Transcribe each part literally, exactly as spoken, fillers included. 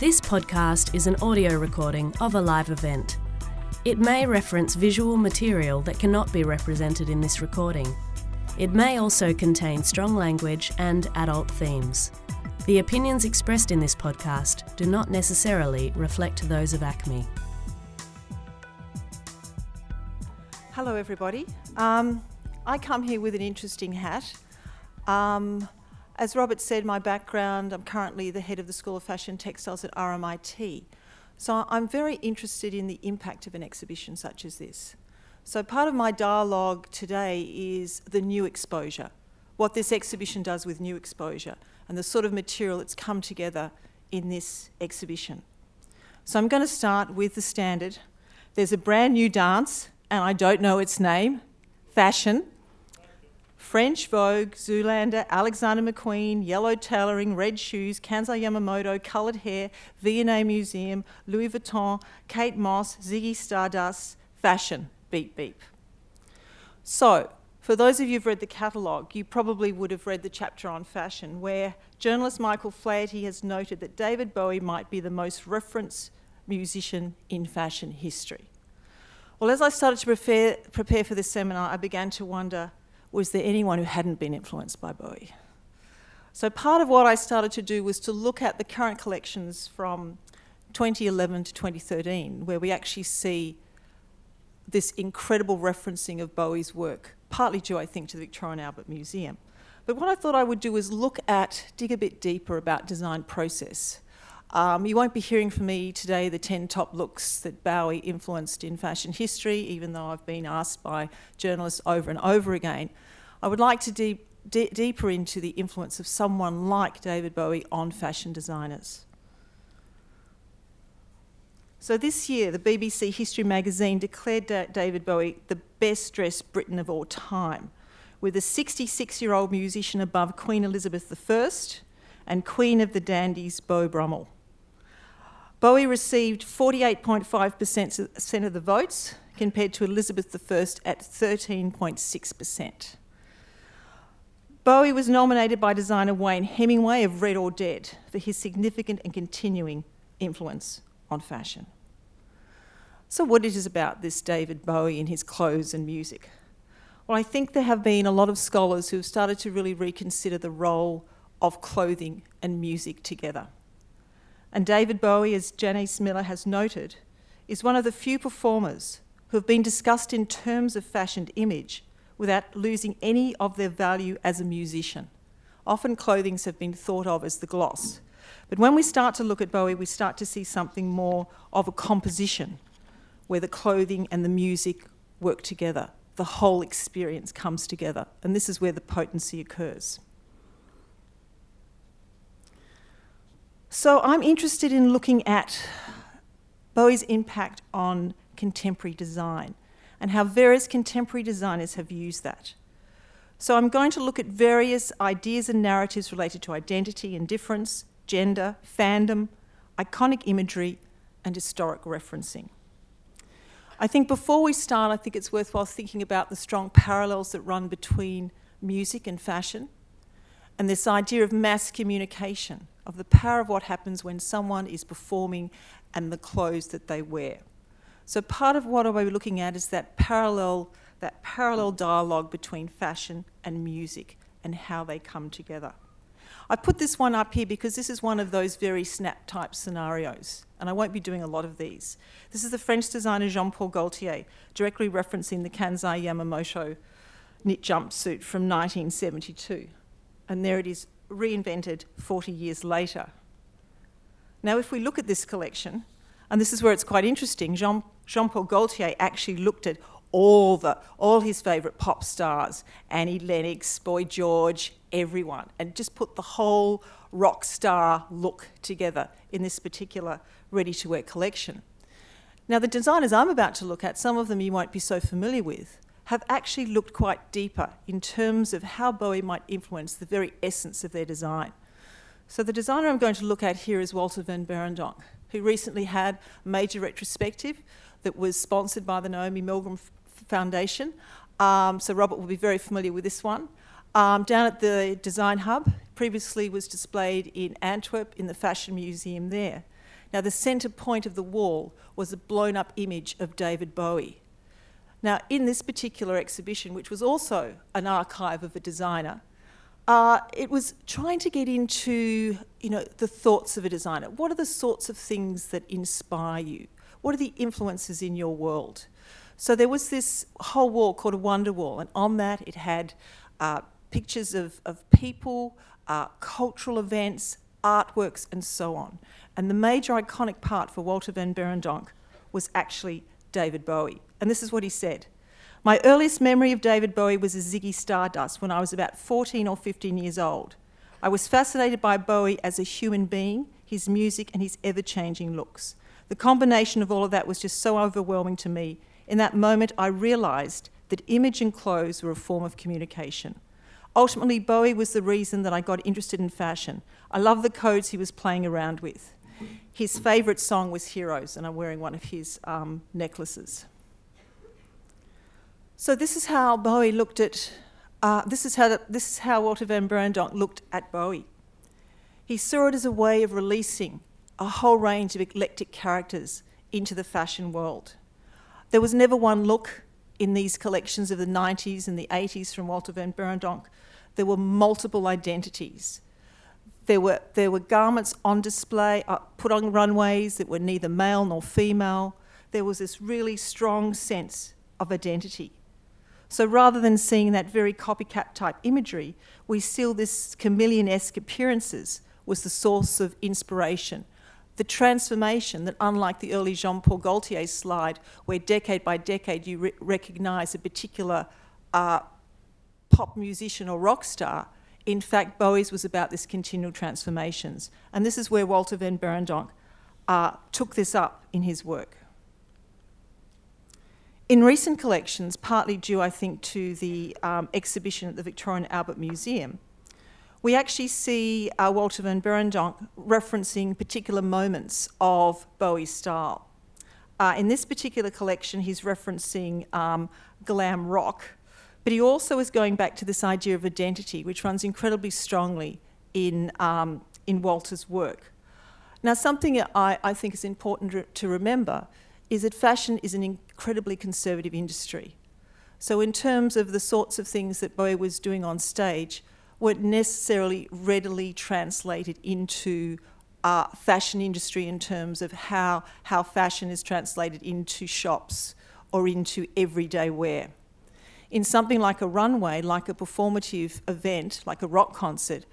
This podcast is an audio recording of a live event. It may reference visual material that cannot be represented in this recording. It may also contain strong language and adult themes. The opinions expressed in this podcast do not necessarily reflect those of A C M I. Hello everybody. Um, I come here with an interesting hat. Um, as Robert said, my background, I'm currently the head of the School of Fashion Textiles at R M I T. So I'm very interested in the impact of an exhibition such as this. So part of my dialogue today is the new exposure, what this exhibition does with new exposure, and the sort of material that's come together in this exhibition. So I'm going to start with the standard. There's a brand new dance, and I don't know its name, fashion. French Vogue, Zoolander, Alexander McQueen, yellow tailoring, red shoes, Kansai Yamamoto, coloured hair, V and A Museum, Louis Vuitton, Kate Moss, Ziggy Stardust, fashion. Beep, beep. So, for those of you who've read the catalogue, you probably would have read the chapter on fashion where journalist Michael Flaherty has noted that David Bowie might be the most referenced musician in fashion history. Well, as I started to prepare, prepare for this seminar, I began to wonder, was there anyone who hadn't been influenced by Bowie? So part of what I started to do was to look at the current collections from twenty eleven to twenty thirteen, where we actually see this incredible referencing of Bowie's work, partly due, I think, to the Victoria and Albert Museum. But what I thought I would do is look at, dig a bit deeper about design process. Um, you won't be hearing from me today the ten top looks that Bowie influenced in fashion history, even though I've been asked by journalists over and over again. I would like to dig de- de- deeper into the influence of someone like David Bowie on fashion designers. So this year, the B B C History magazine declared da- David Bowie the best-dressed Briton of all time, with a sixty-six-year-old musician above Queen Elizabeth the First and Queen of the Dandies, Beau Brummel. Bowie received forty-eight point five percent of the votes, compared to Elizabeth the First at thirteen point six percent. Bowie was nominated by designer Wayne Hemingway of Red or Dead for his significant and continuing influence on fashion. So what is it about this David Bowie and his clothes and music? Well, I think there have been a lot of scholars who've started to really reconsider the role of clothing and music together. And David Bowie, as Janice Miller has noted, is one of the few performers who have been discussed in terms of fashion image without losing any of their value as a musician. Often clothings have been thought of as the gloss. But when we start to look at Bowie, we start to see something more of a composition where the clothing and the music work together. The whole experience comes together. And this is where the potency occurs. So I'm interested in looking at Bowie's impact on contemporary design and how various contemporary designers have used that. So I'm going to look at various ideas and narratives related to identity and difference, gender, fandom, iconic imagery, and historic referencing. I think before we start, I think it's worthwhile thinking about the strong parallels that run between music and fashion, and this idea of mass communication, of the power of what happens when someone is performing and the clothes that they wear. So part of what we're looking at is that parallel, that parallel dialogue between fashion and music and how they come together. I put this one up here because this is one of those very snap-type scenarios, and I won't be doing a lot of these. This is the French designer Jean-Paul Gaultier, directly referencing the Kansai Yamamoto knit jumpsuit from nineteen seventy-two. And there it is, reinvented forty years later. Now, if we look at this collection, and this is where it's quite interesting, Jean, Jean-Paul Gaultier actually looked at all the all his favourite pop stars, Annie Lennox, Boy George, everyone, and just put the whole rock star look together in this particular ready-to-wear collection. Now, the designers I'm about to look at, some of them you won't be so familiar with, have actually looked quite deeper in terms of how Bowie might influence the very essence of their design. So the designer I'm going to look at here is Walter Van Beirendonck, who recently had a major retrospective that was sponsored by the Naomi Milgram Foundation. Um, so Robert will be very familiar with this one. Um, down at the Design Hub, previously was displayed in Antwerp in the Fashion Museum there. Now, the centre point of the wall was a blown-up image of David Bowie. Now, in this particular exhibition, which was also an archive of a designer, uh, it was trying to get into, you know, the thoughts of a designer. What are the sorts of things that inspire you? What are the influences in your world? So there was this whole wall called a Wonder Wall, and on that it had uh, pictures of, of people, uh, cultural events, artworks, and so on. And the major iconic part for Walter Van Beirendonck was actually David Bowie. And this is what he said. "My earliest memory of David Bowie was a Ziggy Stardust when I was about fourteen or fifteen years old. I was fascinated by Bowie as a human being, his music, and his ever-changing looks. The combination of all of that was just so overwhelming to me. In that moment, I realised that image and clothes were a form of communication. Ultimately, Bowie was the reason that I got interested in fashion. I love the codes he was playing around with. His favourite song was Heroes, and I'm wearing one of his um, necklaces." So this is how Bowie looked at, uh, this is how this is how Walter Van Beirendonck looked at Bowie. He saw it as a way of releasing a whole range of eclectic characters into the fashion world. There was never one look in these collections of the nineties and the eighties from Walter Van Beirendonck. There were multiple identities. There were, there were garments on display, uh, put on runways that were neither male nor female. There was this really strong sense of identity. So rather than seeing that very copycat type imagery, we see this chameleon-esque appearances was the source of inspiration. The transformation that, unlike the early Jean-Paul Gaultier slide, where decade by decade you re- recognise a particular uh, pop musician or rock star, in fact Bowie's was about this continual transformations. And this is where Walter Van Beirendonck uh, took this up in his work. In recent collections, partly due, I think, to the um, exhibition at the Victoria and Albert Museum, we actually see uh, Walter Van Beirendonck referencing particular moments of Bowie's style. Uh, in this particular collection, he's referencing um, glam rock, but he also is going back to this idea of identity, which runs incredibly strongly in, um, in Walter's work. Now, something I, I think is important re- to remember is that fashion is an incredibly conservative industry. So in terms of the sorts of things that Bowie was doing on stage, weren't necessarily readily translated into uh, fashion industry in terms of how, how fashion is translated into shops or into everyday wear. In something like a runway, like a performative event, like a rock concert,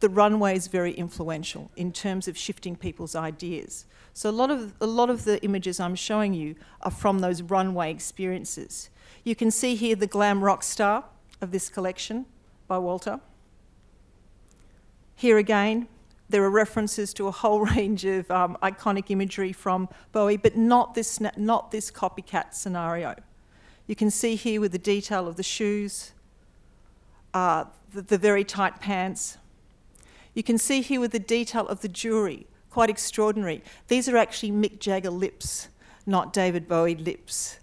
the runway is very influential in terms of shifting people's ideas. So a lot of, a lot of the images I'm showing you are from those runway experiences. You can see here the glam rock star of this collection by Walter. Here again, there are references to a whole range of um, iconic imagery from Bowie, but not this, not this copycat scenario. You can see here with the detail of the shoes, uh, the, the very tight pants. You can see here with the detail of the jewellery, quite extraordinary. These are actually Mick Jagger lips, not David Bowie lips.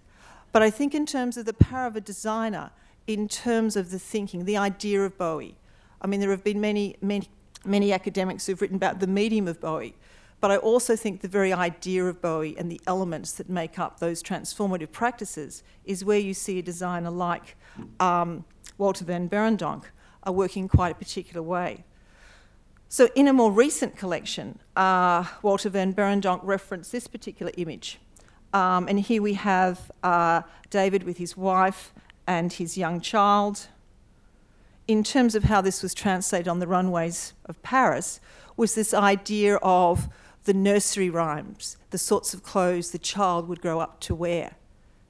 But I think in terms of the power of a designer, in terms of the thinking, the idea of Bowie, I mean, there have been many, many, many academics who've written about the medium of Bowie, but I also think the very idea of Bowie and the elements that make up those transformative practices is where you see a designer like um, Walter Van Beirendonck are working quite a particular way. So in a more recent collection, uh, Walter Van Beirendonck referenced this particular image. Um, and here we have uh, David with his wife and his young child. In terms of how this was translated on the runways of Paris, was this idea of the nursery rhymes, the sorts of clothes the child would grow up to wear.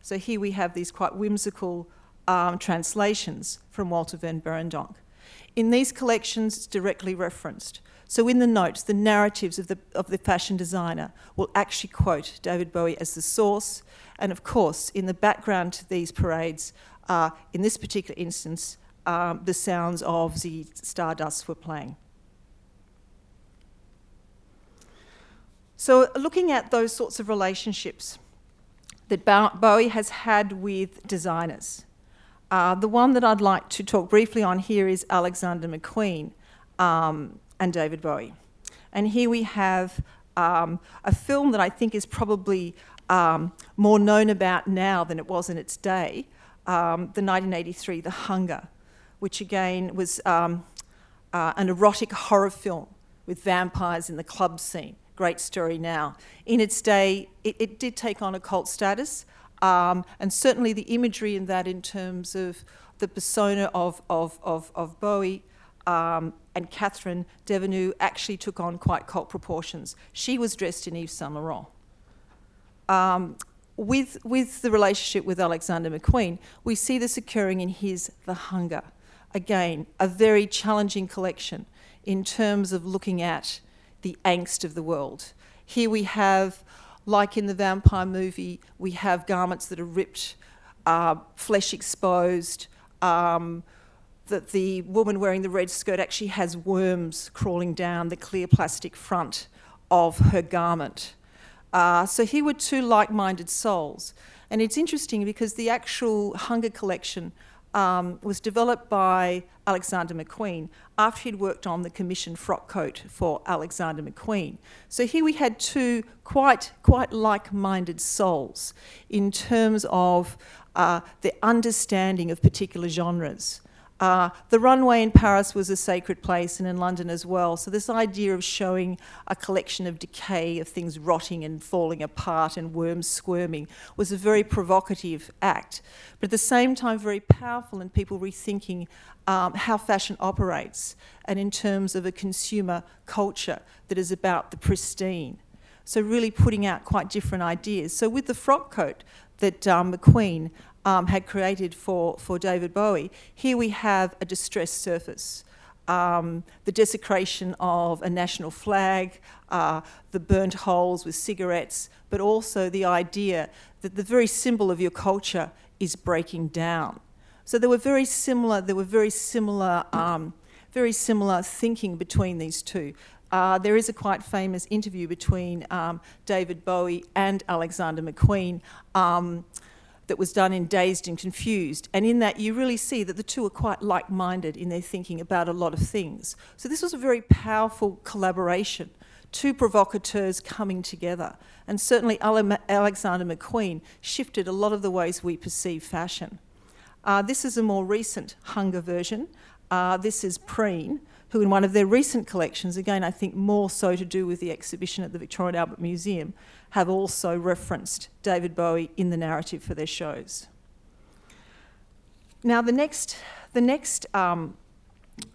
So here we have these quite whimsical um, translations from Walter Van Beirendonck. In these collections, it's directly referenced. So in the notes, the narratives of the, of the fashion designer will actually quote David Bowie as the source. And of course, in the background to these parades, uh, in this particular instance, Um, the sounds of the Stardust were playing. So looking at those sorts of relationships that Bowie has had with designers, uh, the one that I'd like to talk briefly on here is Alexander McQueen um, and David Bowie. And here we have um, a film that I think is probably um, more known about now than it was in its day, um, the nineteen eighty-three The Hunger, which again was um, uh, an erotic horror film with vampires in the club scene. Great story now. In its day, it, it did take on a cult status, um, and certainly the imagery in that in terms of the persona of, of, of, of Bowie um, and Catherine Deneuve actually took on quite cult proportions. She was dressed in Yves Saint Laurent. Um, with, with the relationship with Alexander McQueen, we see this occurring in his The Hunger. Again, a very challenging collection in terms of looking at the angst of the world. Here we have, like in the vampire movie, we have garments that are ripped, uh, flesh exposed, um, that the woman wearing the red skirt actually has worms crawling down the clear plastic front of her garment. Uh, so here were two like-minded souls. And it's interesting because the actual Hunger collection um, was developed by Alexander McQueen after he'd worked on the commissioned frock coat for Alexander McQueen. So here we had two quite, quite like-minded souls in terms of uh, the understanding of particular genres. Uh, the runway in Paris was a sacred place, and in London as well. So this idea of showing a collection of decay, of things rotting and falling apart and worms squirming, was a very provocative act. But at the same time, very powerful in people rethinking um, how fashion operates, and in terms of a consumer culture that is about the pristine. So really putting out quite different ideas. So with the frock coat that um, McQueen Um, had created for, for David Bowie, here we have a distressed surface. Um, the desecration of a national flag, uh, the burnt holes with cigarettes, but also the idea that the very symbol of your culture is breaking down. So there were very similar, there were very similar, um, very similar thinking between these two. Uh, there is a quite famous interview between um, David Bowie and Alexander McQueen um, that was done in Dazed and Confused. And in that, you really see that the two are quite like-minded in their thinking about a lot of things. So this was a very powerful collaboration, two provocateurs coming together. And certainly Alexander McQueen shifted a lot of the ways we perceive fashion. Uh, this is a more recent Hunger version. Uh, this is Preen, who in one of their recent collections, again, I think more so to do with the exhibition at the Victoria and Albert Museum, have also referenced David Bowie in the narrative for their shows. Now, the next, the next um,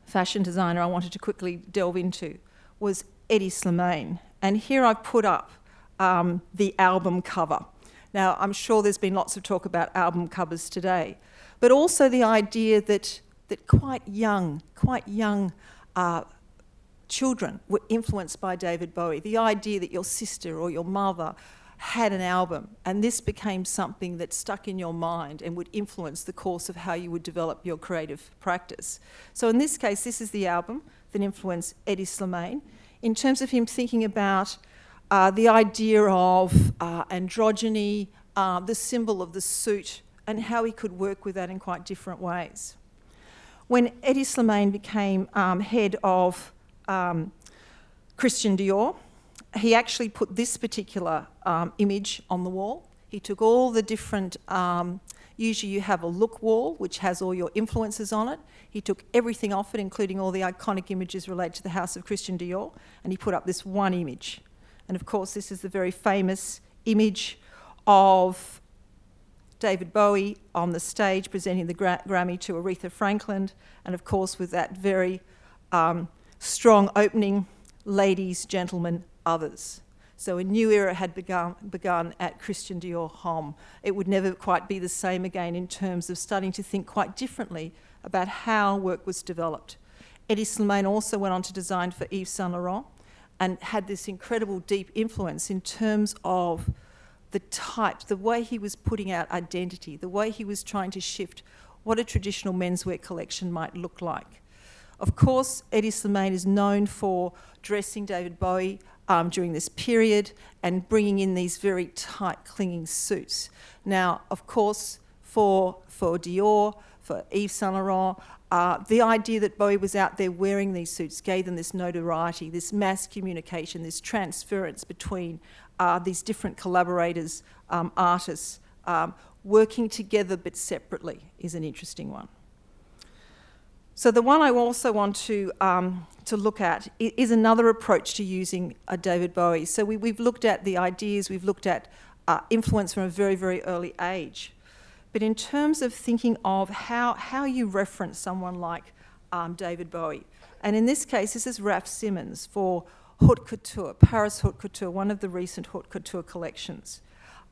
fashion designer I wanted to quickly delve into was Hedi Slimane. And here I've put up um, the album cover. Now, I'm sure there's been lots of talk about album covers today, but also the idea that, that quite young, quite young, Uh, children were influenced by David Bowie. The idea that your sister or your mother had an album, and this became something that stuck in your mind and would influence the course of how you would develop your creative practice. So in this case, this is the album that influenced Hedi Slimane in terms of him thinking about uh, the idea of uh, androgyny, uh, the symbol of the suit, and how he could work with that in quite different ways. When Hedi Slimane became um, head of um, Christian Dior, he actually put this particular um, image on the wall. He took all the different, um, usually you have a look wall which has all your influences on it. He took everything off it, including all the iconic images related to the house of Christian Dior, and he put up this one image. And of course, this is the very famous image of David Bowie on the stage presenting the gra- Grammy to Aretha Franklin, and of course with that very um, strong opening, ladies, gentlemen, others. So a new era had begun, begun at Christian Dior Homme. It would never quite be the same again in terms of starting to think quite differently about how work was developed. Hedi Slimane also went on to design for Yves Saint Laurent and had this incredible deep influence in terms of the type, the way he was putting out identity, the way he was trying to shift what a traditional menswear collection might look like. Of course, Hedi Slimane is known for dressing David Bowie um, during this period and bringing in these very tight, clinging suits. Now, of course, for, for Dior, for Yves Saint Laurent, Uh, the idea that Bowie was out there wearing these suits gave them this notoriety, this mass communication, this transference between uh, these different collaborators, um, artists, um, working together but separately is an interesting one. So the one I also want to um, to look at is another approach to using a David Bowie. So we, we've looked at the ideas, we've looked at uh, influence from a very, very early age. But in terms of thinking of how, how you reference someone like um, David Bowie, and in this case, this is Raf Simons for Haute Couture, Paris Haute Couture, one of the recent Haute Couture collections.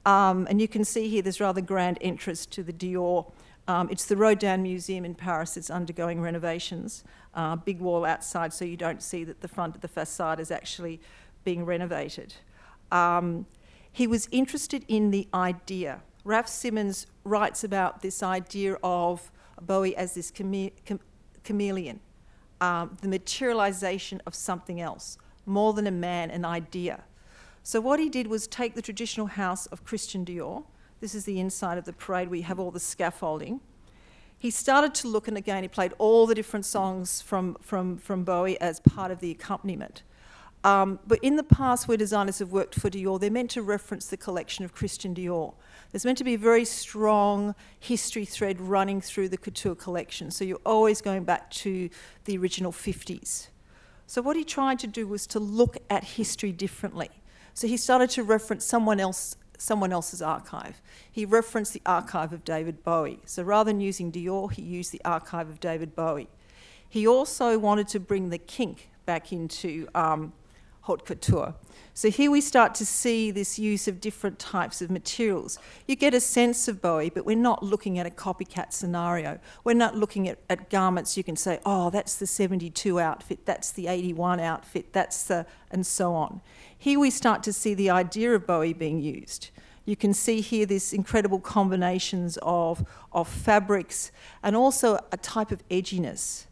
Um, and you can see here this rather grand entrance to the Dior. Um, it's the Rodin Museum in Paris. It's undergoing renovations. Uh, big wall outside, so you don't see that the front of the facade is actually being renovated. Um, he was interested in the idea. Raf Simons writes about this idea of Bowie as this chame- chame- chameleon, um, the materialization of something else, more than a man, an idea. So what he did was take the traditional house of Christian Dior. This is the inside of the parade where you have all the scaffolding. He started to look, and again, he played all the different songs from, from, from Bowie as part of the accompaniment. Um, but in the past, where designers have worked for Dior, they're meant to reference the collection of Christian Dior. There's meant to be a very strong history thread running through the couture collection, so you're always going back to the original fifties. So what he tried to do was to look at history differently. So he started to reference someone else, someone else's archive. He referenced the archive of David Bowie. So rather than using Dior, he used the archive of David Bowie. He also wanted to bring the kink back into um, haute couture. So here we start to see this use of different types of materials. You get a sense of Bowie, but we're not looking at a copycat scenario. We're not looking at, at garments you can say, oh, that's the seventy-two outfit, that's the eighty-one outfit, that's the, and so on. Here we start to see the idea of Bowie being used. You can see here this incredible combinations of, of fabrics and also a type of edginess.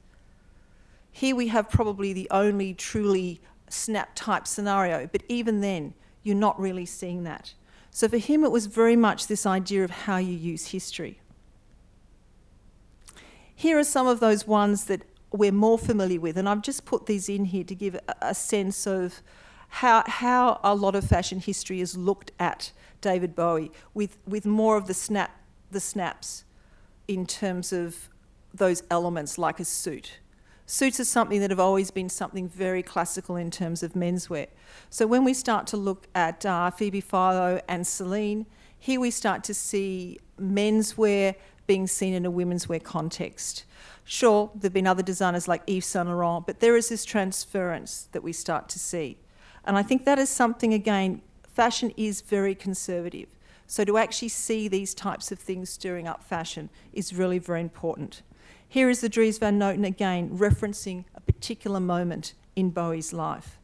Here we have probably the only truly snap type scenario, but even then you're not really seeing that. So for him it was very much this idea of how you use history. Here are some of those ones that we're more familiar with, and I've just put these in here to give a, a sense of how how a lot of fashion history has looked at David Bowie with, with more of the snap the snaps in terms of those elements like a suit. Suits are something that have always been something very classical in terms of menswear. So when we start to look at uh, Phoebe Philo and Celine, here we start to see menswear being seen in a women's wear context. Sure, there have been other designers like Yves Saint Laurent, but there is this transference that we start to see. And I think that is something, again, fashion is very conservative. So to actually see these types of things stirring up fashion is really very important. Here is the Dries Van Noten again, referencing a particular moment in Bowie's life.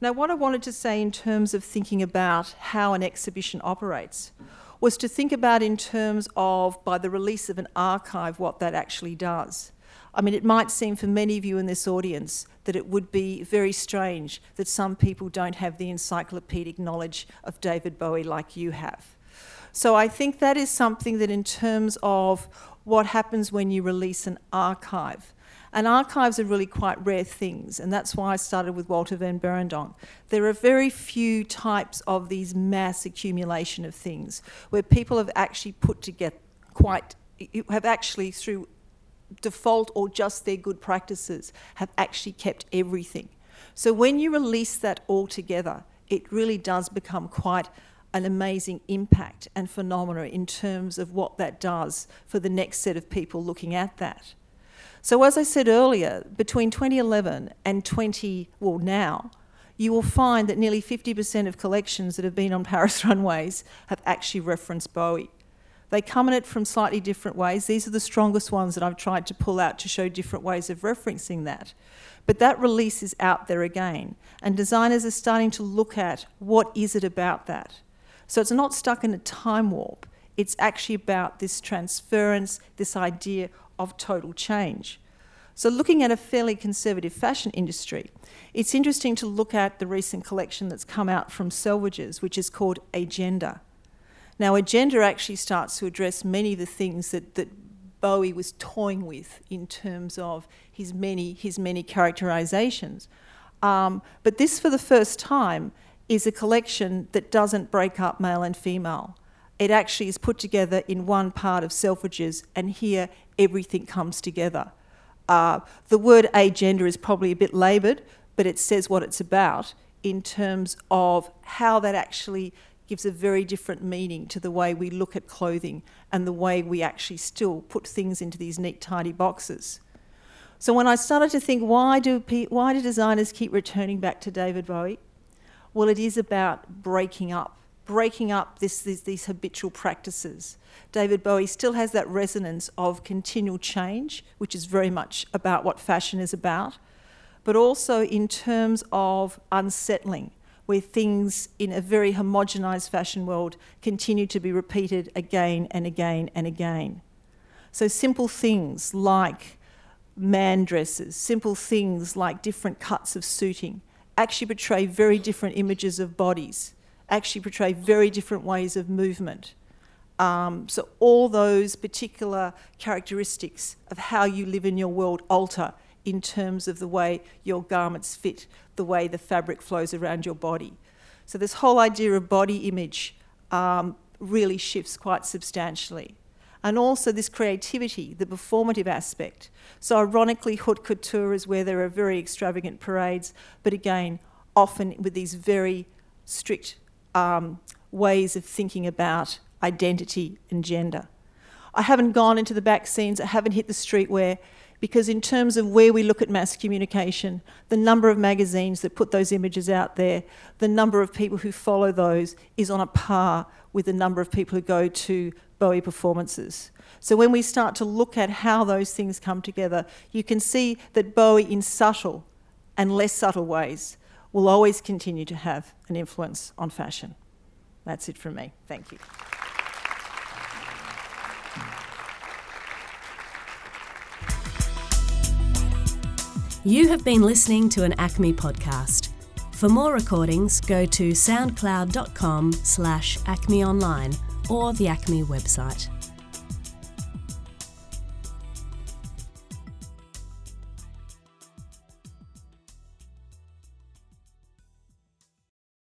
Now, what I wanted to say in terms of thinking about how an exhibition operates was to think about in terms of, by the release of an archive, what that actually does. I mean, it might seem for many of you in this audience that it would be very strange that some people don't have the encyclopedic knowledge of David Bowie like you have. So I think that is something that in terms of what happens when you release an archive. And archives are really quite rare things, and that's why I started with Walter Van Beirendonck. There are very few types of these mass accumulation of things where people have actually put together quite, have actually through default or just their good practices, have actually kept everything. So when you release that all together, it really does become quite an amazing impact and phenomena in terms of what that does for the next set of people looking at that. So as I said earlier, between twenty eleven and twenty, well now, you will find that nearly fifty percent of collections that have been on Paris runways have actually referenced Bowie. They come at it from slightly different ways. These are the strongest ones that I've tried to pull out to show different ways of referencing that. But that release is out there again, and designers are starting to look at what is it about that. So it's not stuck in a time warp. It's actually about this transference, this idea of total change. So looking at a fairly conservative fashion industry, it's interesting to look at the recent collection that's come out from Selvages, which is called Agenda. Now, Agenda actually starts to address many of the things that, that Bowie was toying with in terms of his many his many characterizations. Um, but this, for the first time, is a collection that doesn't break up male and female. It actually is put together in one part of Selfridges, and here everything comes together. Uh, the word agender is probably a bit laboured, but it says what it's about in terms of how that actually gives a very different meaning to the way we look at clothing and the way we actually still put things into these neat, tidy boxes. So when I started to think, why do pe- why do designers keep returning back to David Bowie? Well, it is about breaking up. breaking up this, this, these habitual practices. David Bowie still has that resonance of continual change, which is very much about what fashion is about, but also in terms of unsettling, where things in a very homogenised fashion world continue to be repeated again and again and again. So simple things like man dresses, simple things like different cuts of suiting, actually portray very different images of bodies, actually portray very different ways of movement. Um, so all those particular characteristics of how you live in your world alter in terms of the way your garments fit, the way the fabric flows around your body. So this whole idea of body image um, really shifts quite substantially. And also this creativity, the performative aspect. So ironically, haute couture is where there are very extravagant parades, but again, often with these very strict Um, ways of thinking about identity and gender. I haven't gone into the back scenes, I haven't hit the streetwear, because in terms of where we look at mass communication, the number of magazines that put those images out there, the number of people who follow those is on a par with the number of people who go to Bowie performances. So when we start to look at how those things come together, you can see that Bowie in subtle and less subtle ways will always continue to have an influence on fashion. That's it from me. Thank you. You have been listening to an ACMI podcast. For more recordings, go to soundcloud dot com slash acmi online or the ACMI website.